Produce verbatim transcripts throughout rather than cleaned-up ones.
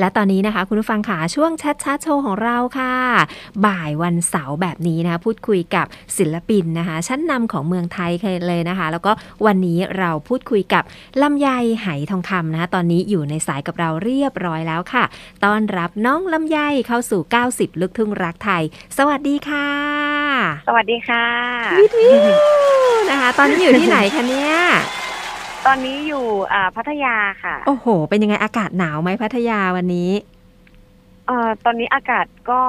และตอนนี้นะคะคุณผู้ฟังขาช่วงแชทชาร์โชว์ของเราค่ะบ่ายวันเสาร์แบบนี้นะคะพูดคุยกับศิลปินนะคะชั้นนำของเมืองไทยเลยนะคะแล้วก็วันนี้เราพูดคุยกับลำไยไหทองคำนะคะตอนนี้อยู่ในสายกับเราเรียบร้อยแล้วค่ะต้อนรับน้องลำไยเข้าสู่เก้าสิบลูกทุ่งรักไทยสวัสดีค่ะสวัสดีค่ะวิววิวนะคะตอนนี้อยู่ที่ไหนคะเนี่ยตอนนี้อยู่พัทยาค่ะโอ้โหเป็นยังไงอากาศหนาวไหมพัทยาวันนี้เอ่อตอนนี้อากาศก็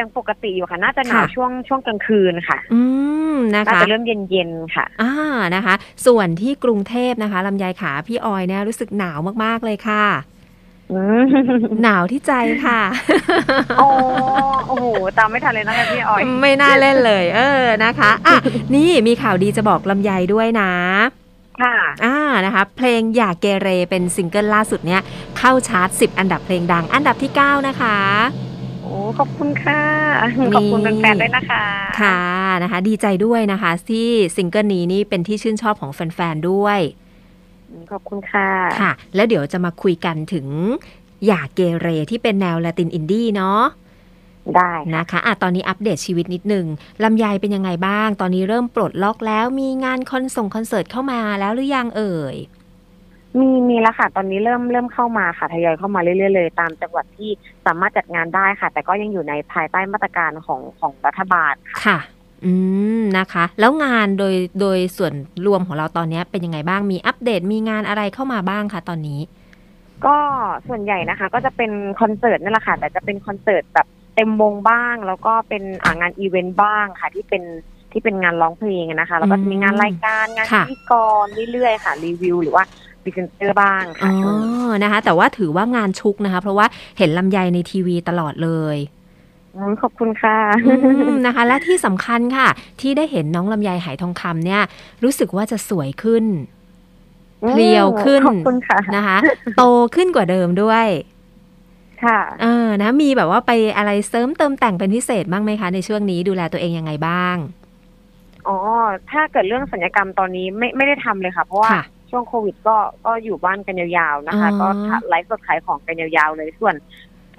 ยังปกติอยู่ค่ะน่าจะหนาวช่วงช่วงกลางคืนค่ะอืมนะคะน่าจะเริ่มเย็นๆค่ะอ่านะคะส่วนที่กรุงเทพนะคะลำไยขาพี่ออยเนี่ยรู้สึกหนาวมากๆเลยค่ะหนาวที่ใจค่ะโอ้โอ้โหตามไม่ทันเลยนะคะพี่ออยไม่น่าเล่นเลยเออนะคะอ่ะนี่มีข่าวดีจะบอกลำไยด้วยนะค่ะอ่านะคะเพลงอย่าเกเรเป็นซิงเกิลล่าสุดเนี้ยเข้าชาร์ตสิบอันดับเพลงดังอันดับที่เก้านะคะโอ้ขอบคุณค่ะขอบคุณแฟนๆด้วยนะคะค่ะนะคะดีใจด้วยนะคะที่ซิงเกิลนี้นี่เป็นที่ชื่นชอบของแฟนๆด้วยขอบคุณค่ะค่ะแล้วเดี๋ยวจะมาคุยกันถึงอย่าเกเรที่เป็นแนวลาตินอินดี้เนาะได้นะคะอ่ะตอนนี้อัปเดตชีวิตนิดนึงลำไยเป็นยังไงบ้างตอนนี้เริ่มปลดล็อกแล้วมีงานคอนส่งคอนเสิร์ตเข้ามาแล้วหรือยังเอ่ยมีมีแล้วค่ะตอนนี้เริ่มเริ่มเข้ามาค่ะทยอยเข้ามาเรื่อยๆเลยตามจังหวัดที่สามารถจัดงานได้ค่ะแต่ก็ยังอยู่ในภายใต้มาตรการของของรัฐบาลค่ะอืมนะคะแล้วงานโดยโดยส่วนรวมของเราตอนนี้เป็นยังไงบ้างมีอัปเดตมีงานอะไรเข้ามาบ้างคะตอนนี้ก็ส่วนใหญ่นะคะก็จะเป็นคอนเสิร์ตนั่นแหละค่ะแต่จะเป็นคอนเสิร์ตแบบเต็มวงบ้างแล้วก็เป็นงานอีเวนต์บ้างค่ะที่เป็นที่เป็นงานร้องเพลงนะคะแล้วก็จะมีงานรายการงานพิธีกรเรื่อยๆค่ะรีวิวหรือว่าพรีเซนเตอร์บ้างค่ะอ๋อนะคะแต่ว่าถือว่างานชุกนะคะเพราะว่าเห็นลำไยในทีวีตลอดเลยขอบคุณค่ะนะคะและที่สำคัญค่ะที่ได้เห็นน้องลำไยไหทองคำเนี่ยรู้สึกว่าจะสวยขึ้นเรียวขึ้นนะคะโตขึ้นกว่าเดิมด้วยค่ะเออนะมีแบบว่าไปอะไรเสริมเติมแต่งเป็นพิเศษบ้างไหมคะในช่วงนี้ดูแลตัวเองยังไงบ้างอ๋อถ้าเกิดเรื่องศัลยกรรมตอนนี้ไม่ไม่ได้ทำเลยค่ะเพราะว่าช่วงโควิดก็ก็อยู่บ้านกันยาวๆนะคะก็ไลฟ์สดขายของกันยาวๆเลยส่วน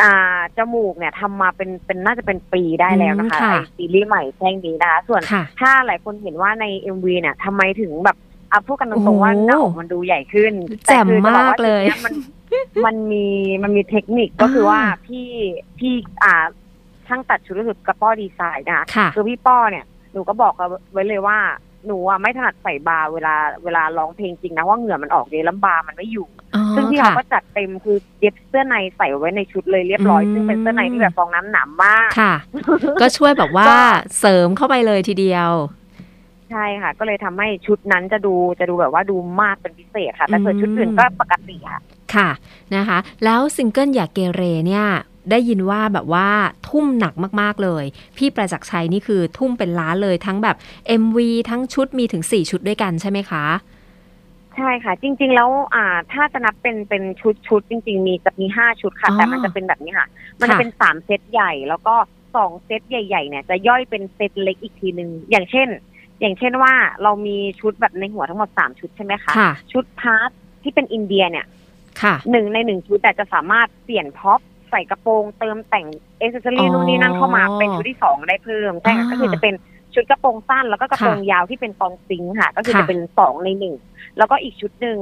อ่าจมูกเนี่ยทำมาเป็นเป็นน่าจะเป็นปีได้แล้วนะคะไอซีรีส์ใหม่แท่งนี้นะคะส่วนถ้าหลายคนเห็นว่าใน เอ็ม วี เนี่ยทำไมถึงแบบอ่ะพูดกันตรงๆว่าหน้าอกมันดูใหญ่ขึ้นแต่คือจะบอกว่าเลยมันมีมันมีเทคนิคก็คือว่าพี่พี่อ่าช่างตัดชุดรู้สึกกระป๋อดีไซน์นะคะคือพี่ป้อเนี่ยหนูก็บอกไว้เลยว่าหนูอ่ะไม่ถนัดใส่บาเวลาเวลาร้องเพลงจริงนะว่าเหงื่อมันออกเยอะแล้วบามันไม่อยู่ซึ่งพี่เขาก็จัดเต็มคือเย็บเสื้อในใส่ไว้ในชุดเลยเรียบร้อยซึ่งเป็นเสื้อในที่แบบฟองน้ำหนามากก็ช่วยแบบว่าเสริมเข้าไปเลยทีเดียวใช่ค่ะก็เลยทำให้ชุดนั้นจะดูจะดูแบบว่าดูมากเป็นพิเศษค่ะแต่ส่วนชุดอื่นก็ปกติค่ะค่ะนะคะแล้วซิงเกิลอย่าเกเรเนี่ยได้ยินว่าแบบว่าทุ่มหนักมากๆเลยพี่ประจักษ์ชัยนี่คือทุ่มเป็นล้านเลยทั้งแบบ เอ็ม วี ทั้งชุดมีถึงสี่ชุดด้วยกันใช่ไหมคะใช่ค่ะจริงๆแล้วอ่าถ้าจะนับเป็นเป็นชุดชุดจริงๆมีจะมีห้าชุดค่ะแต่มันจะเป็นแบบนี้ค่ะมันจะเป็นสามเซตใหญ่แล้วก็สองเซตใหญ่ๆเนี่ยจะย่อยเป็นเซตเล็กอีกทีนึงอย่างเช่นอย่างเช่นว่าเรามีชุดแบบในหัวทั้งหมดสามชุดใช่ไหมคะชุดพาร์ทที่เป็นอินเดียเนี่ยหนึ่งในหนึ่งชุดแต่จะสามารถเปลี่ยนพ็อปใส่กระโปรงเติมแต่งเอเซสซอรี่นู่นนี่นั่นเข้ามาเป็นชุดที่สองได้เพิ่มใช่ก็คือจะเป็นชุดกระโปรงสั้นแล้วก็กระโปรงยาวที่เป็นตองซิงค่ะก็คือจะเป็นสองในหนึ่งแล้วก็อีกชุดหนึ่ง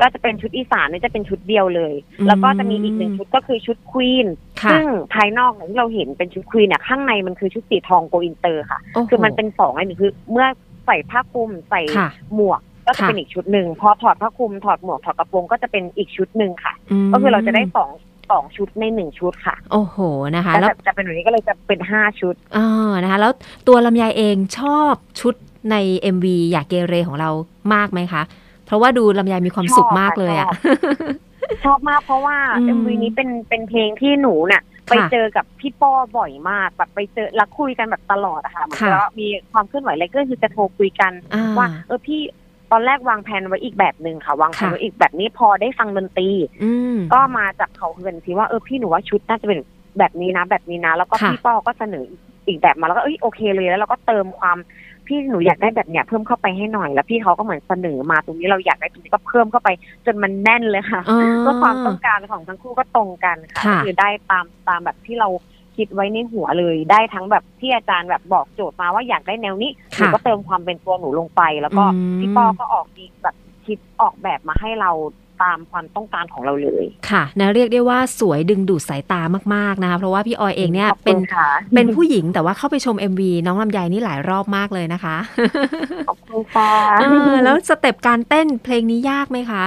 ก็จะเป็นชุดอีสานนี่จะเป็นชุดเดียวเลยแล้วก็จะมีอีกหนึ่งชุดก็คือชุดควีนซึ่งภายนอกที่เราเห็นเป็นชุดควีนเนี่ยข้างในมันคือชุดสีทองโกอินเตอร์ค่ะคือมันเป็นสองในหนึ่งคือเมื่อใส่ผ้าคลุมใส่หมวกก็จะเป็นอีกชุดหนึ่งพอถอดผ้าคลุมถอดหมวกถอดกระโปรงก็จะเป็นอีกชุดหนึ่งค่ะก็คือเราจะได้สองสองชุดในหนึ่งชุดค่ะโอ้โหนะคะแล้วจะเป็นแบบนี้ก็เลยจะเป็นห้าชุดเออนะคะแล้วตัวลำไยเองชอบชุดใน เอ็ม วี อย่าเกเรของเรามากไหมคะเพราะว่าดูลำไยมีความสุขมากเลยอ่ะชอบมากเพราะว่า เอ็ม วี นี้เป็นเป็นเพลงที่หนูเนี่ยไปเจอกับพี่ป้อบ่อยมากแบบไปเจอแล้วคุยกันแบบตลอดอะค่ะแล้วมีความเคลื่อนไหวอะไรก็คือจะโทรคุยกันว่าเออพี่ ตอนแรกวางแผนไว้อีกแบบนึงค่ะวางแผนไว้อีกแบบนี้พอได้ฟังดนตรีก็มาจากเขาเพื่อนทีว่าเออพี่หนูว่าชุดน่าจะเป็นแบบนี้นะแบบนี้นะแล้วก็พี่ป้อก็เสนออีกแบบมาแล้วก็เอ้ยโอเคเลยแล้วเราก็เติมความพี่หนูอยากได้แบบเนี้ยเพิ่มเข้าไปให้หน่อยแล้วพี่เขาก็เหมือนเสนอมาตรงนี้เราอยากได้ตรงนี้ก็เพิ่มเข้าไปจนมันแน่นเลยค่ะก็ความต้องการของทั้งคู่ก็ตรงกันค่ะคือได้ตามตามแบบที่เราคิดไว้ในหัวเลยได้ทั้งแบบที่อาจารย์แบบบอกโจทย์มาว่าอยากได้แนวนี้หนูก็เติมความเป็นตัวหนูลงไปแล้วก็พี่ปอก็ออกดีแบบคิดออกแบบมาให้เราตามความต้องการของเราเลยค่ะนะเรียกได้ว่าสวยดึงดูดสายตามากๆนะคะเพราะว่าพี่ออยเองเนี่ยเป็นเป็นผู้หญิงแต่ว่าเข้าไปชม เอ็ม วี น้องลำไยนี่หลายรอบมากเลยนะคะขอบคุณค่ะแล้วสเต็ปการเต้นเพลงนี้ยากไหมคะ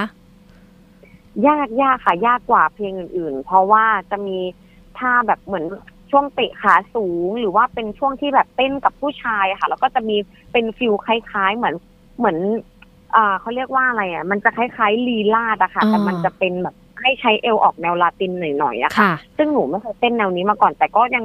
ยากยากค่ะยากกว่าเพลงอื่นๆเพราะว่าจะมีท่าแบบเหมือนช่วงเตะขาสูงหรือว่าเป็นช่วงที่แบบเต้นกับผู้ชายค่ะแล้วก็จะมีเป็นฟิลคล้ายๆเหมือนเหมือนอ่าเขาเรียกว่าอะไรอ่ะมันจะคล้ายๆลีลาดอะค่ะแต่มันจะเป็นแบบให้ใช้เอวออกแนวลาตินหน่อยๆอะค่ะซึ่งหนูไม่เคยเต้นแนวนี้มาก่อนแต่ก็ยัง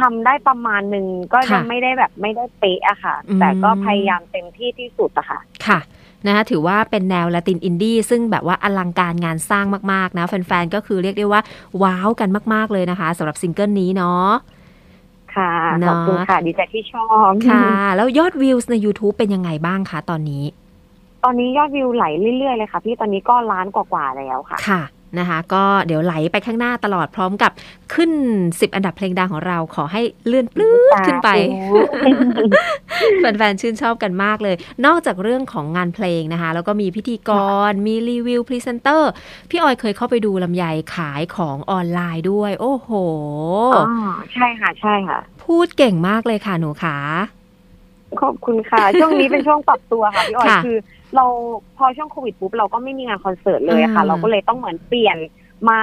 ทำได้ประมาณนึงก็ยังไม่ได้แบบไม่ได้เป๊ะอะค่ะแต่ก็พยายามเต็มที่ที่สุดอะค่ะค่ะนะคะถือว่าเป็นแนวละตินอินดี้ซึ่งแบบว่าอลังการงานสร้างมากๆนะแฟนๆก็คือเรียกได้ว่าว้าวกันมากๆเลยนะคะสำหรับซิงเกิลนี้เนาะค่ะขอบคุณค่ะดีใจที่ชอบค่ะแล้วยอดวิวใน ยูทูบ เป็นยังไงบ้างคะตอนนี้ตอนนี้ยอดวิวไหลเรื่อยๆเลยค่ะพี่ตอนนี้ก็ล้านกว่าๆแล้วค่ะค่ะนะคะก็เดี๋ยวไหลไปข้างหน้าตลอดพร้อมกับขึ้นสิบอันดับเพลงดังของเราขอให้เลื่อนปลื้มขึ้นไป แฟนๆชื่นชอบกันมากเลยนอกจากเรื่องของงานเพลงนะคะแล้วก็มีพิธีกร มีรีวิวพรีเซนเตอร์พี่ออยเคยเข้าไปดูลำไยขายของออนไลน์ด้วยโอ้โหอ๋อใช่ค่ะใช่ค่ะพูดเก่งมากเลยค่ะหนูขาขอบคุณค่ะช่วงนี้เป็นช่วงปรับตัวค่ะพี่ออยคือเราพอช่วงโควิดปุ๊บเราก็ไม่มีงานคอนเสิร์ตเลยค่ะเราก็เลยต้องเหมือนเปลี่ยนมา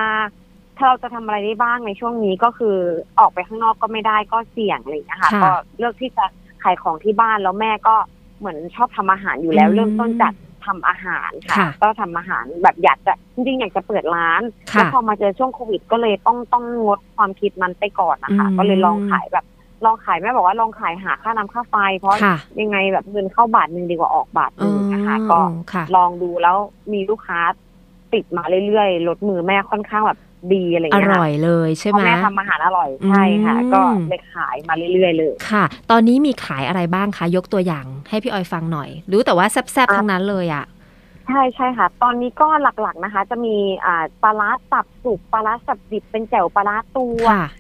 ถ้าเราจะทำอะไรได้บ้างในช่วงนี้ก็คือออกไปข้างนอกก็ไม่ได้ก็เสี่ยงเลยนะคะก็เลือกที่จะขายของที่บ้านแล้วแม่ก็เหมือนชอบทำอาหารอยู่แล้วเริ่มต้นจากทำอาหารค่ะก็ทำอาหารแบบอยากจะจริงๆอยากจะเปิดร้านแล้วพอมาเจอช่วงโควิดก็เลยต้องต้องงดความคิดมันไปก่อนนะคะก็เลยลองขายแบบลองขายแม่บอกว่าลองขายหาค่าน้ำค่าไฟเพราะยังไงแบบเงินเข้าบาทหนึ่งดีกว่าออกบาทหนึ่งนะคะก็ลองดูแล้วมีลูกค้าติดมาเรื่อยๆลดมือแม่ค่อนข้างแบบดีอะไรอย่างเงี้ยอร่อยเลยใช่ไหมแม่ทำอาหารอร่อยใช่ค่ะก็เลยขายมาเรื่อยๆเลยค่ะตอนนี้มีขายอะไรบ้างคะยกตัวอย่างให้พี่ออยฟังหน่อยรู้แต่ว่าแซ่บๆทั้งนั้นเลยอ่ะใช่ใช่ค่ะตอนนี้ก็หลักๆนะคะจะมีปลาร้าสับสุกปลาร้าสับดิบเป็นแจ่วปลาร้าตัว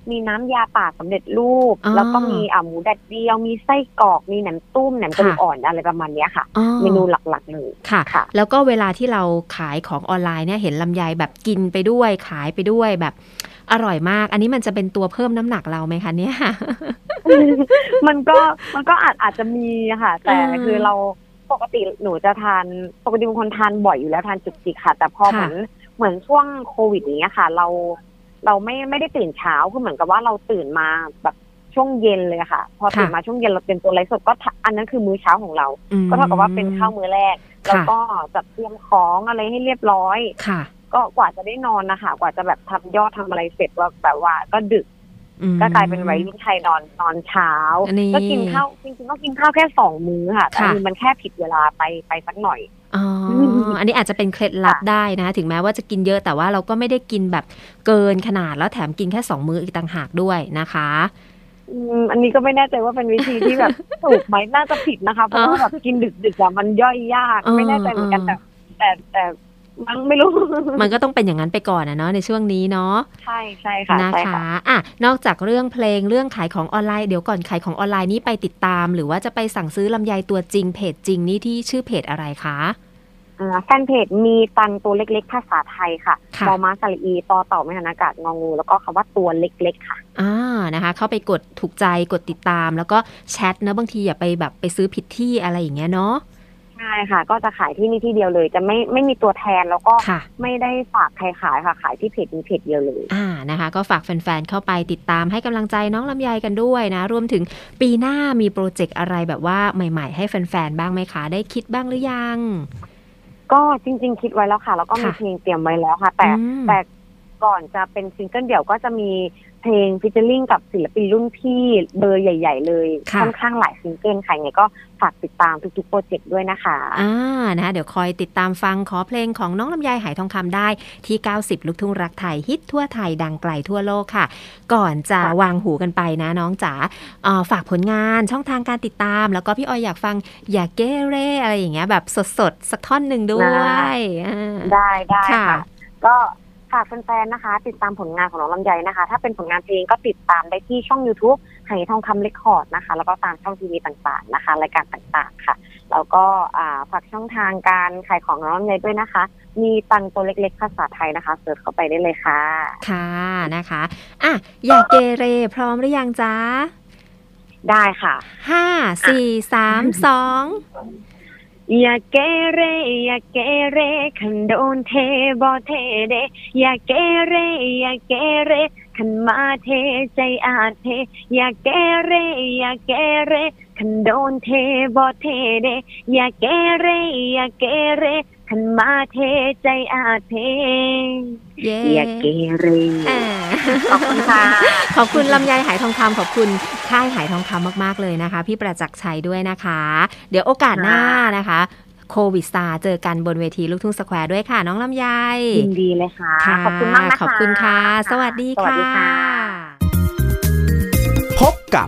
มีน้ำยาป่าสำเร็จรูปแล้วก็มีหมูแดดเดียวมีไส้กรอกมีหนังตุ้มหนังกระดูกอ่อนอะไรประมาณนี้ค่ะเมนูหลักๆเลยค่ะแล้วก็เวลาที่เราขายของออนไลน์เนี่ยเห็นลำไยแบบกินไปด้วยขายไปด้วยแบบอร่อยมากอันนี้มันจะเป็นตัวเพิ่มน้ำหนักเราไหมคะเนี่ย มันก็มันก็อาจอาจจะมีค่ะแต่คือเราปกติหนูจะทานปกติเป็นคนทานบ่อยอยู่แล้วทานจุกจิกค่ะแต่พอเหมือนเหมือนช่วงโควิดอย่างเงี้ยค่ะเราเราไม่ไม่ได้ตื่นเช้าคือเหมือนกับว่าเราตื่นมาแบบช่วงเย็นเลยค่ะพอตื่นมาช่วงเย็นเราเป็นตัวไลฟ์สดก็อันนั้นคือมื้อเช้าของเราก็เท่ากับว่าเป็นข้าวมื้อแรกแล้วก็จัดเตรียมของอะไรให้เรียบร้อยก็กว่าจะได้นอนนะคะกว่าจะแบบทำยอดทำอะไรเสร็จว่าแบบว่าก็ดึกก็กลายเป็นวัยรุ่นไทยนอนนอนเช้าก็กินข้าวจริงๆก็กินข้าวแค่สองมื้อค่ะแต่มันแค่ผิดเวลาไปไปสักหน่อยอ๋ออันนี้อาจจะเป็นเคล็ดลับได้นะถึงแม้ว่าจะกินเยอะแต่ว่าเราก็ไม่ได้กินแบบเกินขนาดแล้วแถมกินแค่สองมื้ออีกต่างหากด้วยนะคะอันนี้ก็ไม่แน่ใจว่าเป็นวิธีที่แบบถูกไหมน่าจะผิดนะคะเพราะว่าแบบกินดึกๆมันย่อยยากไม่แน่ใจเหมือนกันแต่แต่แต่มันไม่รู้มันก็ต้องเป็นอย่างนั้นไปก่อนนะเนาะในช่วงนี้เนาะใช่ใช่ค่ะนะคะอ่ะนอกจากเรื่องเพลงเรื่องขายของออนไลน์เดี๋ยวก่อนขายของออนไลน์นี้ไปติดตามหรือว่าจะไปสั่งซื้อลำไยตัวจริงเพจจริงนี่ที่ชื่อเพจอะไรคะอ่าแฟนเพจมีตันตัวเล็กๆภาษาไทยค่ะมอม้าสระอีต่อเต่าไม้หันอากาศงองูแล้วก็คำว่าตัวเล็กๆค่ะอ่านะคะเข้าไปกดถูกใจกดติดตามแล้วก็แชทนะบางทีอย่าไปแบบไปซื้อผิดที่อะไรอย่างเงี้ยเนาะใช่ค่ะก็จะขายที่นี่ที่เดียวเลยจะไม่ไม่มีตัวแทนแล้วก็ไม่ได้ฝากใครขายค่ะขายที่เพจมีเพจเดียวเลยอ่านะคะก็ฝากแฟนๆเข้าไปติดตามให้กำลังใจน้องลำไยกันด้วยนะรวมถึงปีหน้ามีโปรเจกต์อะไรแบบว่าใหม่ๆให้แฟนๆบ้างไหมคะได้คิดบ้างหรือยังก็จริงๆคิดไว้แล้วค่ะแล้วก็มีเพลงเตรียมไว้แล้วค่ะแต่แต่ก่อนจะเป็นซิงเกิลเดี่ยวก็จะมี เพลงฟิชเชอร์ลิงกับศิลปินรุ่นพี่เบอร์ใหญ่ๆเลยค่อนข้างหลายซิงเกิลค่ะไงก็ฝากติดตามทุกๆโปรเจกต์ด้วยนะคะอ่านะเดี๋ยวคอยติดตามฟังขอเพลงของน้องลำไยหายทองคำได้ที่เก้าสิบลูกทุ่งรักไทยฮิตทั่วไทยดังไกลทั่วโลกค่ะก่อนจะวางหูกันไปนะน้องจ๋าฝากผลงานช่องทางการติดตามแล้วก็พี่ออยอยากฟังอยากเก้เร่อะไรอย่างเงี้ยแบบสดๆสักท่อนหนึ่งด้วยได้ได้ค่ะก็ฝากแฟนๆนะคะติดตามผลงานของน้องลำไยนะคะถ้าเป็นผลงานเพลงก็ติดตามได้ที่ช่อง YouTube ไหทองคำเรคคอร์ดนะคะแล้วก็ตามช่องทีวีต่างๆนะคะรายการต่างๆค่ะแล้วก็ฝากช่องทางการขายของน้องลำไยด้วยนะคะมีตังตัวเล็กๆภาษาไทยนะคะเสิร์ชเข้าไปได้เลยค่ะค่ะนะคะอ่ะอย่าเกเรพร้อมหรือยังจ๊ะได้ค่ะห้าสี่สามสองอย่าเกเรอย่าเกเรขันโดนเทบอเทเดอย่าเกเรอย่าเกเรขันมาเทใจอาเทอย่าเกเรอย่าเกเรขันโดนเทบอเทเดอย่าเกเรอย่าเกเรขันมาเทใจอาเทอย่าเกเรขอบคุณค่ะขอบคุณลำไยหายทองคำขอบคุณค่ายหายทองคำมากๆเลยนะคะพี่ประจักษ์ชัยด้วยนะคะเดี๋ยวโอกาสหน้านะคะโควิดซาเจอกันบนเวทีลูกทุ่งสแควร์ด้วยค่ะน้องลำไยยินดีเลยค่ะขอบคุณมากนะคะขอบคุณค่ะสวัสดีค่ะพบกับ